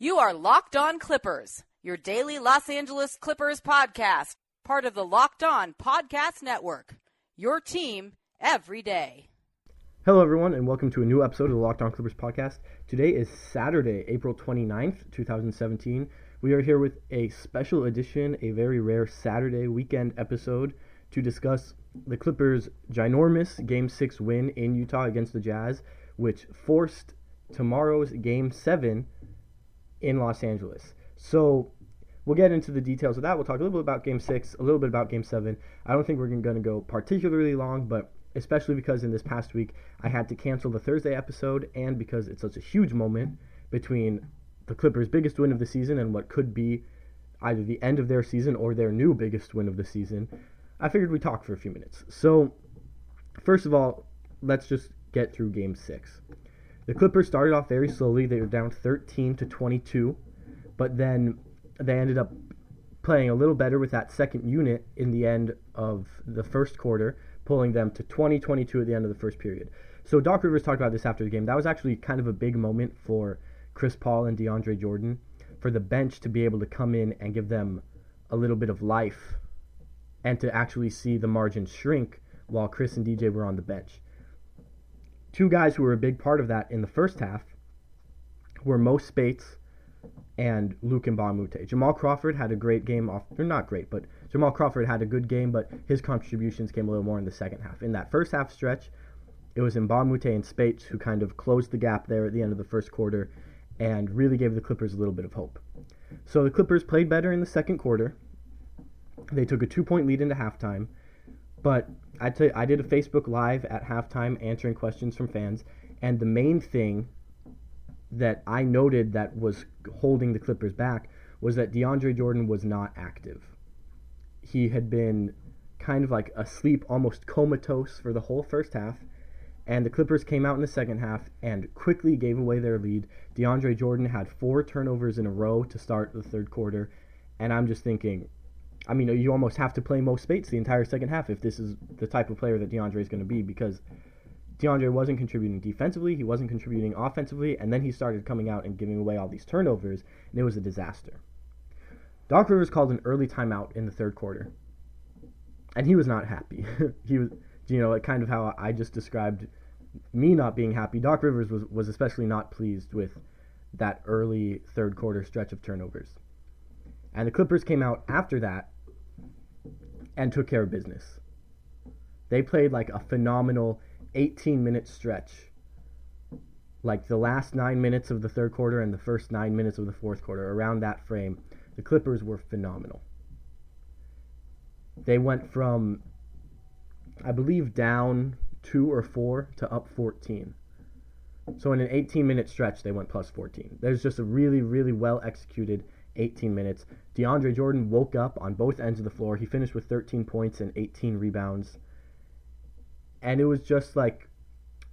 You are Locked On Clippers, your daily Los Angeles Clippers podcast, part of the Locked On Podcast Network, your team every day. Hello, everyone, and welcome to a new episode of the Locked On Clippers podcast. Today is Saturday, April 29th, 2017. We are here with a special edition, a very rare Saturday weekend episode to discuss the Clippers' ginormous Game 6 win in Utah against the Jazz, which forced tomorrow's Game 7 in Los Angeles. So we'll get into the details of that. We'll talk a little bit about Game 6, a little bit about Game 7. I don't think we're going to go particularly long, but especially because in this past week, I had to cancel the Thursday episode, and because it's such a huge moment between the Clippers' biggest win of the season and what could be either the end of their season or their new biggest win of the season, I figured we'd talk for a few minutes. So, first of all, let's just get through Game 6. The Clippers started off very slowly. They were down 13-22, but then they ended up playing a little better with that second unit in the end of the first quarter, pulling them to 20-22 at the end of the first period. So Doc Rivers talked about this after the game. That was actually kind of a big moment for Chris Paul and DeAndre Jordan, for the bench to be able to come in and give them a little bit of life and to actually see the margin shrink while Chris and DJ were on the bench. Two guys who were a big part of that in the first half were Mo Speights and Luc Mbah a Moute. Jamal Crawford had a great game off, or not great, but Jamal Crawford had a good game, but his contributions came a little more in the second half. In that first half stretch, it was Mbah a Moute and Speights who kind of closed the gap there at the end of the first quarter and really gave the Clippers a little bit of hope. So the Clippers played better in the second quarter. They took a 2-point lead into halftime, but I did a Facebook Live at halftime answering questions from fans, and the main thing that I noted that was holding the Clippers back was that DeAndre Jordan was not active. He had been kind of like asleep, almost comatose for the whole first half, and the Clippers came out in the second half and quickly gave away their lead. DeAndre Jordan had 4 turnovers in a row to start the third quarter, and I'm just thinking, I mean, you almost have to play Mo Speights the entire second half if this is the type of player that DeAndre is going to be, because DeAndre wasn't contributing defensively, he wasn't contributing offensively, and then he started coming out and giving away all these turnovers, and it was a disaster. Doc Rivers called an early timeout in the third quarter, and he was not happy. He was, you know, like kind of how I just described me not being happy. Doc Rivers was especially not pleased with that early third quarter stretch of turnovers. And the Clippers came out after that and took care of business. They played like a phenomenal 18-minute stretch, like the last 9 minutes of the third quarter and the first 9 minutes of the fourth quarter. Around that frame, the Clippers were phenomenal. They went from, I believe, down 2 or 4 to up 14. So in an 18-minute stretch, they went plus 14. There's just a really, really well-executed 18 minutes. DeAndre Jordan woke up on both ends of the floor. He finished with 13 points and 18 rebounds. And it was just like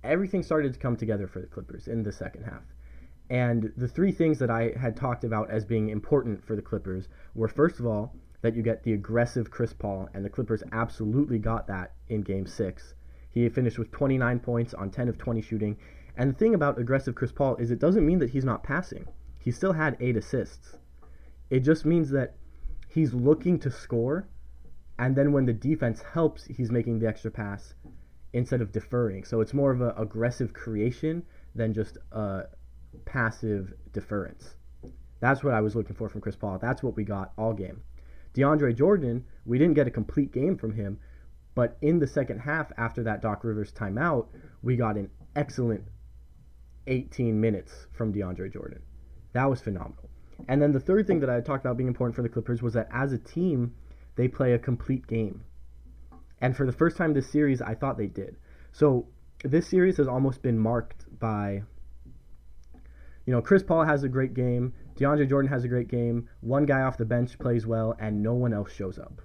everything started to come together for the Clippers in the second half. And the 3 things that I had talked about as being important for the Clippers were, first of all, that you get the aggressive Chris Paul, and the Clippers absolutely got that in Game 6. He finished with 29 points on 10 of 20 shooting. And the thing about aggressive Chris Paul is it doesn't mean that he's not passing. He still had 8 assists. It just means that he's looking to score, and then when the defense helps, he's making the extra pass instead of deferring. So it's more of an aggressive creation than just a passive deference. That's what I was looking for from Chris Paul. That's what we got all game. DeAndre Jordan, we didn't get a complete game from him, but in the second half after that Doc Rivers timeout, we got an excellent 18 minutes from DeAndre Jordan. That was phenomenal. And then the third thing that I talked about being important for the Clippers was that as a team, they play a complete game. And for the first time this series, I thought they did. So this series has almost been marked by, you know, Chris Paul has a great game. DeAndre Jordan has a great game, one guy off the bench plays well, and no one else shows up.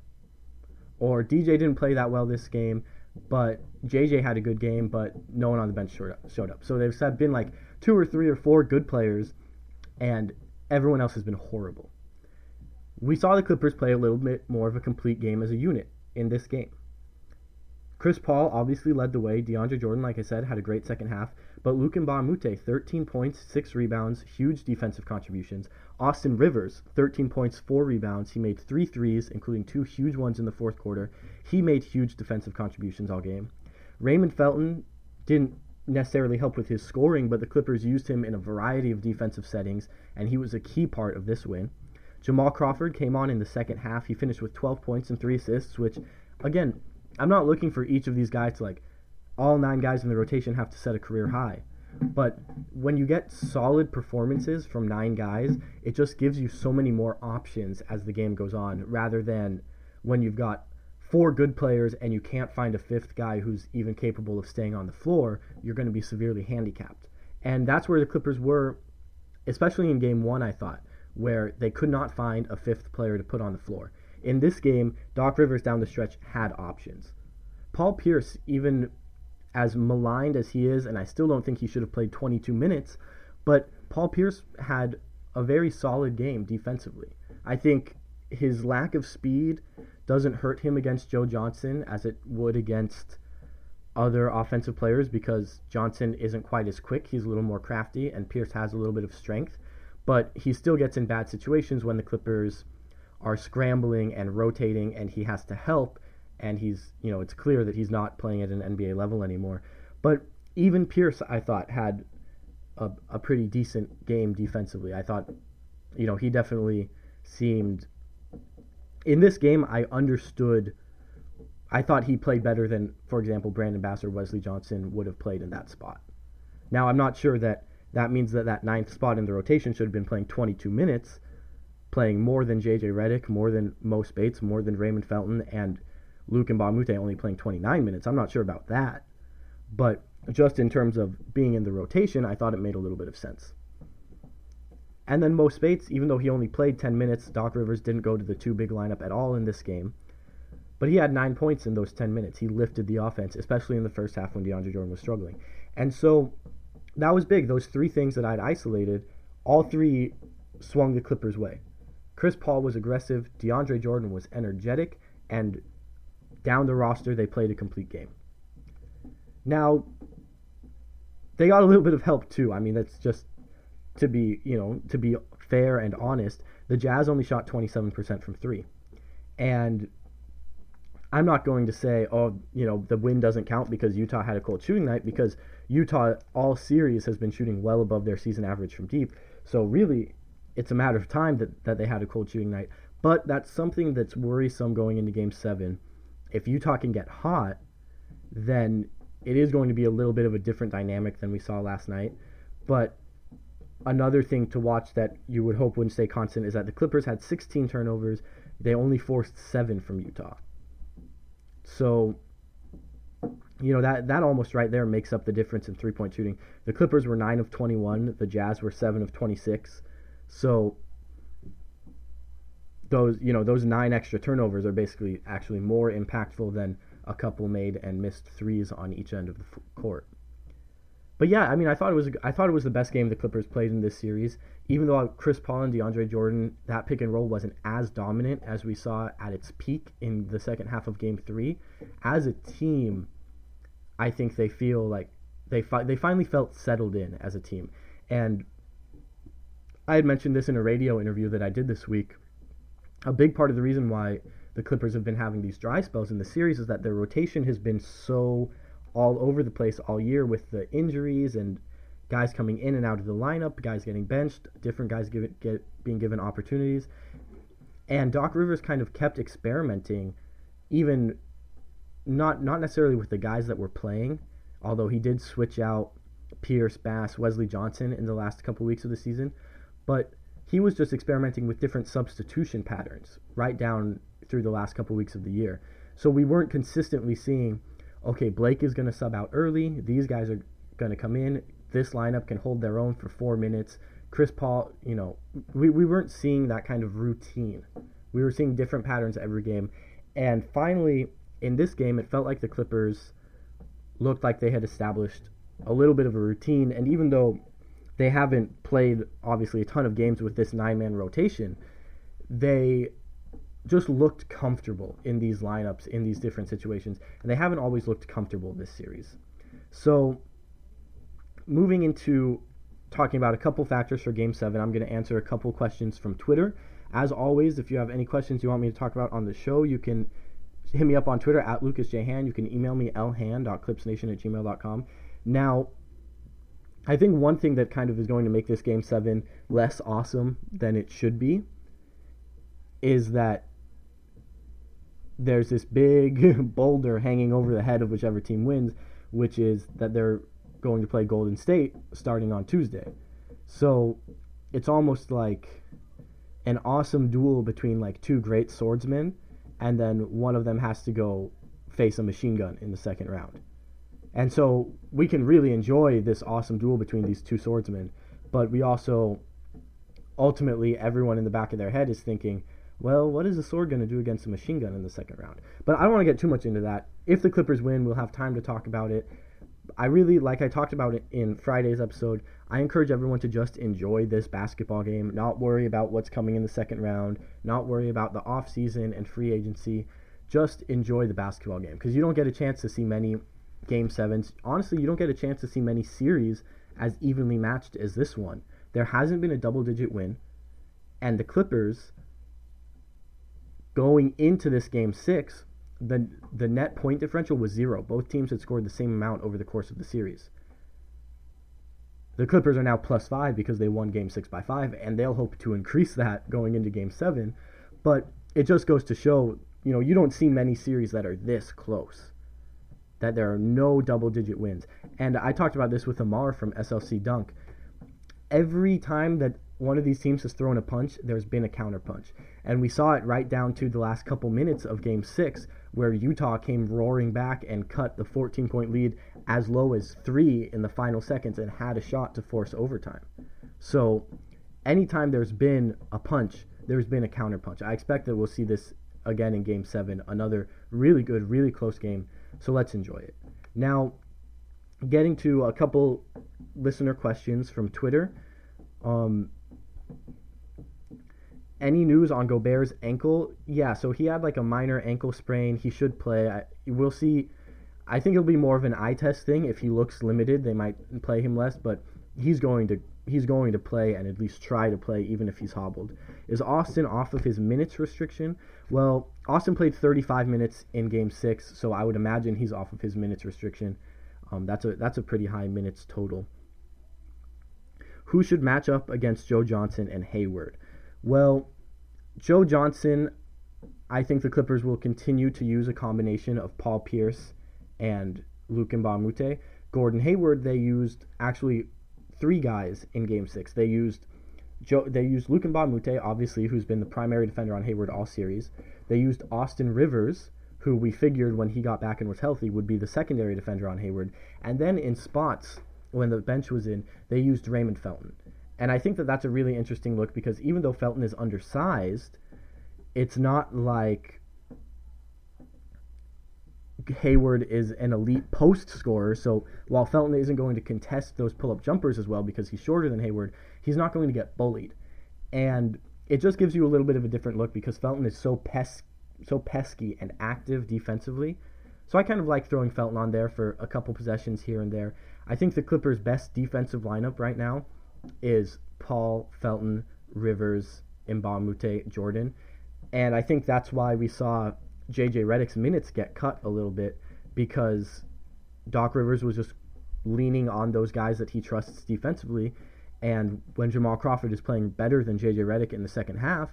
Or DJ didn't play that well this game, but J.J. had a good game, but no one on the bench showed up. So there's been like two or three or four good players, and everyone else has been horrible. We saw the Clippers play a little bit more of a complete game as a unit in this game. Chris Paul obviously led the way. DeAndre Jordan, like I said, had a great second half. But Luc Mbah a Moute, 13 points, 6 rebounds, huge defensive contributions. Austin Rivers, 13 points, 4 rebounds. He made 3 threes, including 2 huge ones in the fourth quarter. He made huge defensive contributions all game. Raymond Felton didn't necessarily help with his scoring, but the Clippers used him in a variety of defensive settings, and he was a key part of this win. Jamal Crawford came on in the second half. He finished with 12 points and 3 assists, which, again, I'm not looking for each of these guys to, like, all 9 guys in the rotation have to set a career high. But when you get solid performances from 9 guys, it just gives you so many more options as the game goes on, rather than when you've got 4 good players and you can't find a 5th guy who's even capable of staying on the floor, you're going to be severely handicapped. And that's where the Clippers were, especially in Game 1, I thought, where they could not find a 5th player to put on the floor. In this game, Doc Rivers down the stretch had options. Paul Pierce, even as maligned as he is, and I still don't think he should have played 22 minutes, but Paul Pierce had a very solid game defensively. I think his lack of speed doesn't hurt him against Joe Johnson as it would against other offensive players, because Johnson isn't quite as quick. He's a little more crafty, and Pierce has a little bit of strength, but he still gets in bad situations when the Clippers are scrambling and rotating and he has to help, and he's, you know, it's clear that he's not playing at an NBA level anymore. But even Pierce, I thought, had a pretty decent game defensively. I thought, you know, he definitely seemed, in this game, I understood, I thought he played better than, for example, Brandon Bass or Wesley Johnson would have played in that spot. Now, I'm not sure that that means that that 9th spot in the rotation should have been playing 22 minutes, playing more than J.J. Redick, more than Mo Speights, more than Raymond Felton, and Luc Mbah a Moute only playing 29 minutes. I'm not sure about that. But just in terms of being in the rotation, I thought it made a little bit of sense. And then Mo Speights, even though he only played 10 minutes, Doc Rivers didn't go to the 2 big lineup at all in this game. But he had 9 points in those 10 minutes. He lifted the offense, especially in the first half when DeAndre Jordan was struggling. And so that was big. Those 3 things that I'd isolated, all 3 swung the Clippers' way. Chris Paul was aggressive, DeAndre Jordan was energetic, and down the roster, they played a complete game. Now, they got a little bit of help, too. I mean, that's just to be fair and honest. The Jazz only shot 27% from 3. And I'm not going to say, the win doesn't count because Utah had a cold shooting night, because Utah all series has been shooting well above their season average from deep. So really, it's a matter of time that they had a cold shooting night. But that's something that's worrisome going into Game 7. If Utah can get hot, then it is going to be a little bit of a different dynamic than we saw last night. But another thing to watch that you would hope wouldn't stay constant is that the Clippers had 16 turnovers. They only forced 7 from Utah. So, that almost right there makes up the difference in three-point shooting. The Clippers were 9 of 21. The Jazz were 7 of 26. So those 9 extra turnovers are basically actually more impactful than a couple made and missed threes on each end of the court. But yeah, I mean, I thought it was the best game the Clippers played in this series. Even though Chris Paul and DeAndre Jordan, that pick and roll wasn't as dominant as we saw at its peak in the second half of Game 3. As a team, I think they feel like they finally felt settled in as a team. And I had mentioned this in a radio interview that I did this week. A big part of the reason why the Clippers have been having these dry spells in the series is that their rotation has been so all over the place all year with the injuries and guys coming in and out of the lineup, guys getting benched, different guys being given opportunities. And Doc Rivers kind of kept experimenting, even not necessarily with the guys that were playing, although he did switch out Pierce, Bass, Wesley Johnson in the last couple weeks of the season. But he was just experimenting with different substitution patterns right down through the last couple weeks of the year. So we weren't consistently seeing, okay, Blake is going to sub out early. These guys are going to come in. This lineup can hold their own for 4 minutes. Chris Paul, you know, we weren't seeing that kind of routine. We were seeing different patterns every game. And finally, in this game, it felt like the Clippers looked like they had established a little bit of a routine. And even though they haven't played, obviously, a ton of games with this nine-man rotation, they just looked comfortable in these lineups, in these different situations. And they haven't always looked comfortable this series. So moving into talking about a couple factors for Game 7, I'm going to answer a couple questions from Twitter. As always, if you have any questions you want me to talk about on the show, you can hit me up on Twitter, at LucasJHand. You can email me, lhan.clipsnation@gmail.com. Now, I think one thing that kind of is going to make this Game 7 less awesome than it should be is that there's this big boulder hanging over the head of whichever team wins, which is that they're going to play Golden State starting on Tuesday. So it's almost like an awesome duel between like two great swordsmen, and then one of them has to go face a machine gun in the second round. And so we can really enjoy this awesome duel between these two swordsmen, but we also, ultimately, everyone in the back of their head is thinking, well, what is a sword going to do against a machine gun in the second round? But I don't want to get too much into that. If the Clippers win, we'll have time to talk about it. I really, like I talked about it in Friday's episode, I encourage everyone to just enjoy this basketball game, not worry about what's coming in the second round, not worry about the offseason and free agency. Just enjoy the basketball game, because you don't get a chance to see many Game 7s. Honestly, you don't get a chance to see many series as evenly matched as this one. There hasn't been a double-digit win, and the Clippers, going into this Game 6, the net point differential was 0. Both teams had scored the same amount over the course of the series. The Clippers are now +5 because they won Game 6 by 5, and they'll hope to increase that going into Game 7. But it just goes to show, you know, you don't see many series that are this close, that there are no double-digit wins. And I talked about this with Amar from SLC Dunk. Every time that one of these teams has thrown a punch, there's been a counterpunch. And we saw it right down to the last couple minutes of Game 6, where Utah came roaring back and cut the 14-point lead as low as 3 in the final seconds and had a shot to force overtime. So anytime there's been a punch, there's been a counterpunch. I expect that we'll see this again in Game 7, another really good, really close game. So let's enjoy it. Now, getting to a couple listener questions from Twitter. Any news on Gobert's ankle? Yeah, so he had like a minor ankle sprain. He should play. We'll see. I think it'll be more of an eye test thing. If he looks limited, they might play him less, but he's going to play and at least try to play, even if he's hobbled. Is Austin off of his minutes restriction? Well, Austin played 35 minutes in Game 6, so I would imagine he's off of his minutes restriction. That's a pretty high minutes total. Who should match up against Joe Johnson and Hayward? Well, Joe Johnson, I think the Clippers will continue to use a combination of Paul Pierce and Luc Mbah a Moute. Gordon Hayward, they used actually 3 guys in Game 6. They used Luc Mbah a Moute, obviously, who's been the primary defender on Hayward all series. They used Austin Rivers, who we figured when he got back and was healthy would be the secondary defender on Hayward. And then in spots, when the bench was in, they used Raymond Felton. And I think that that's a really interesting look, because even though Felton is undersized, it's not like Hayward is an elite post scorer. So while Felton isn't going to contest those pull-up jumpers as well because he's shorter than Hayward, he's not going to get bullied. And it just gives you a little bit of a different look because Felton is so pesky and active defensively. So I kind of like throwing Felton on there for a couple possessions here and there. I think the Clippers' best defensive lineup right now is Paul, Felton, Rivers, Mbah a Moute, Jordan. And I think that's why we saw J.J. Redick's minutes get cut a little bit, because Doc Rivers was just leaning on those guys that he trusts defensively. And when Jamal Crawford is playing better than J.J. Redick in the second half,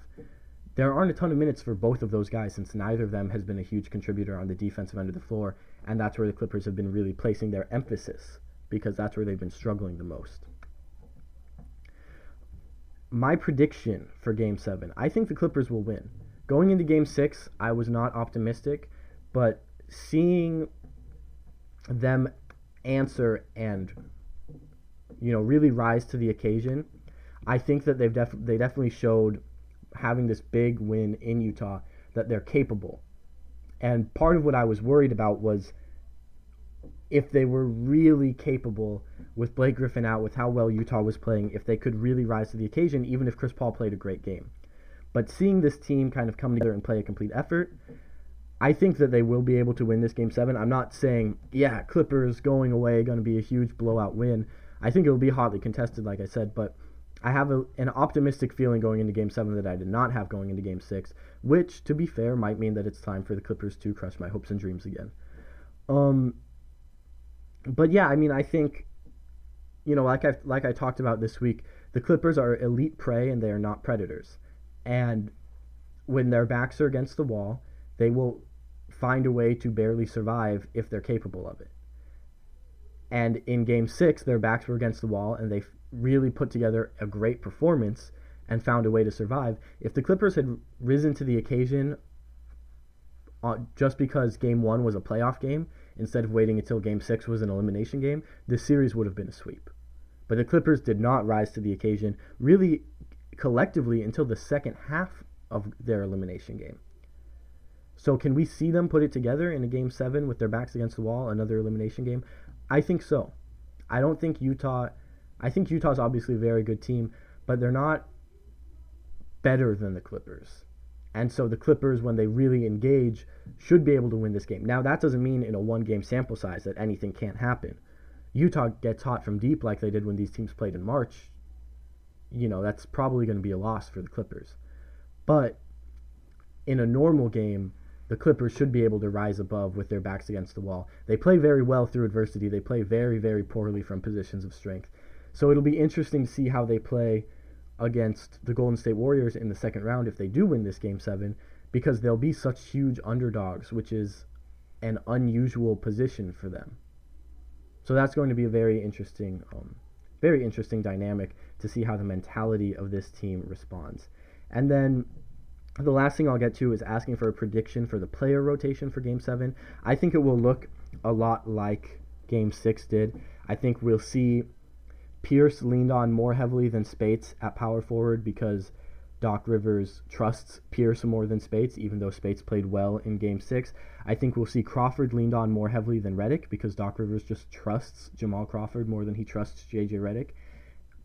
there aren't a ton of minutes for both of those guys, since neither of them has been a huge contributor on the defensive end of the floor. And that's where the Clippers have been really placing their emphasis, because that's where they've been struggling the most. My prediction for Game 7, I think the Clippers will win. Going into Game 6, I was not optimistic, but seeing them answer and, you know, really rise to the occasion, I think that they definitely showed, having this big win in Utah, that they're capable. And part of what I was worried about was if they were really capable with Blake Griffin out, with how well Utah was playing, if they could really rise to the occasion, even if Chris Paul played a great game. But seeing this team kind of come together and play a complete effort, I think that they will be able to win this Game 7. I'm not saying, Clippers going away, going to be a huge blowout win. I think it will be hotly contested, like I said, but I have an optimistic feeling going into Game 7 that I did not have going into Game 6, which, to be fair, might mean that it's time for the Clippers to crush my hopes and dreams again. I think, like I talked about this week, the Clippers are elite prey and they are not predators. And when their backs are against the wall, they will find a way to barely survive if they're capable of it. And in Game 6, their backs were against the wall and they really put together a great performance and found a way to survive. If the Clippers had risen to the occasion just because Game 1 was a playoff game, instead of waiting until Game 6 was an elimination game, this series would have been a sweep. But the Clippers did not rise to the occasion, really collectively, until the second half of their elimination game. So can we see them put it together in a Game 7 with their backs against the wall, another elimination game? I think so. I think Utah's obviously a very good team, but they're not better than the Clippers. And so the Clippers, when they really engage, should be able to win this game. Now, that doesn't mean in a one-game sample size that anything can't happen. Utah gets hot from deep like they did when these teams played in March. That's probably going to be a loss for the Clippers. But in a normal game, the Clippers should be able to rise above with their backs against the wall. They play very well through adversity. They play very, very poorly from positions of strength. So it'll be interesting to see how they play against the Golden State Warriors in the second round if they do win this Game 7, because they'll be such huge underdogs, which is an unusual position for them. So that's going to be a very interesting dynamic to see how the mentality of this team responds. And then the last thing I'll get to is asking for a prediction for the player rotation for Game 7. I think it will look a lot like Game 6 did. I think we'll see Pierce leaned on more heavily than Speights at power forward because Doc Rivers trusts Pierce more than Speights, even though Speights played well in Game 6. I think we'll see Crawford leaned on more heavily than Redick because Doc Rivers just trusts Jamal Crawford more than he trusts J.J. Redick.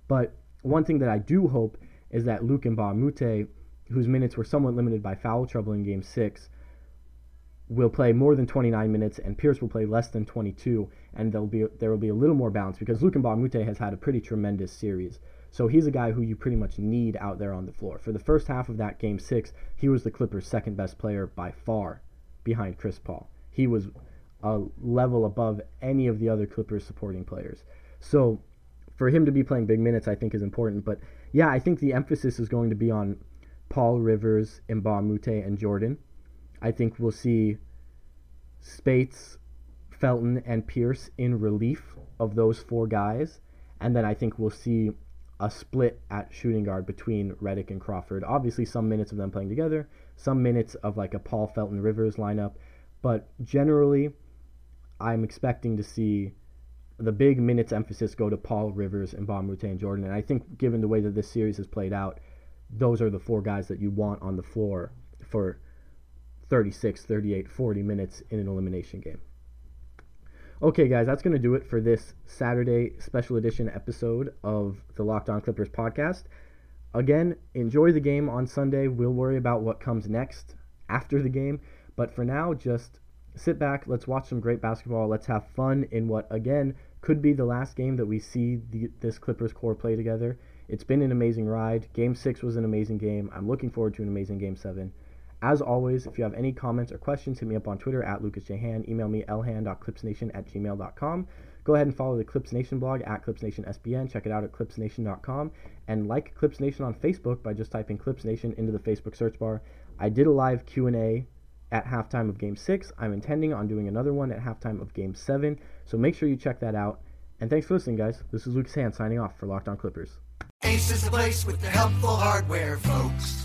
But one thing that I do hope is that Luc Mbah a Moute, whose minutes were somewhat limited by foul trouble in Game 6, will play more than 29 minutes, and Pierce will play less than 22, and there will be a little more balance, because Luc Mbah a Moute has had a pretty tremendous series. So he's a guy who you pretty much need out there on the floor. For the first half of that Game 6, he was the Clippers' second best player by far behind Chris Paul. He was a level above any of the other Clippers' supporting players. So for him to be playing big minutes, I think, is important. But yeah, I think the emphasis is going to be on Paul, Rivers, Mbah a Moute, and Jordan. I think we'll see Speights, Felton, and Pierce in relief of those four guys. And then I think we'll see a split at shooting guard between Redick and Crawford. Obviously, some minutes of them playing together, some minutes of like a Paul, Felton, Rivers lineup. But generally, I'm expecting to see the big minutes emphasis go to Paul, Rivers, Mbah a Moute, and Jordan. And I think given the way that this series has played out, those are the four guys that you want on the floor for 36, 38, 40 minutes in an elimination game. Okay, guys, that's going to do it for this Saturday special edition episode of the Locked On Clippers podcast. Again, enjoy the game on Sunday. We'll worry about what comes next after the game. But for now, just sit back. Let's watch some great basketball. Let's have fun in what, again, could be the last game that we see this Clippers core play together. It's been an amazing ride. Game 6 was an amazing game. I'm looking forward to an amazing Game 7. As always, if you have any comments or questions, hit me up on Twitter at LucasJHan. Email me lhan.clipsnation@gmail.com. Go ahead and follow the Clips Nation blog at ClipsNationSBN. Check it out at clipsnation.com. And like Clips Nation on Facebook by just typing Clips Nation into the Facebook search bar. I did a live Q&A at halftime of Game 6. I'm intending on doing another one at halftime of Game 7. So make sure you check that out. And thanks for listening, guys. This is Lucas Han signing off for Locked On Clippers. Ace is the place with the helpful hardware, folks.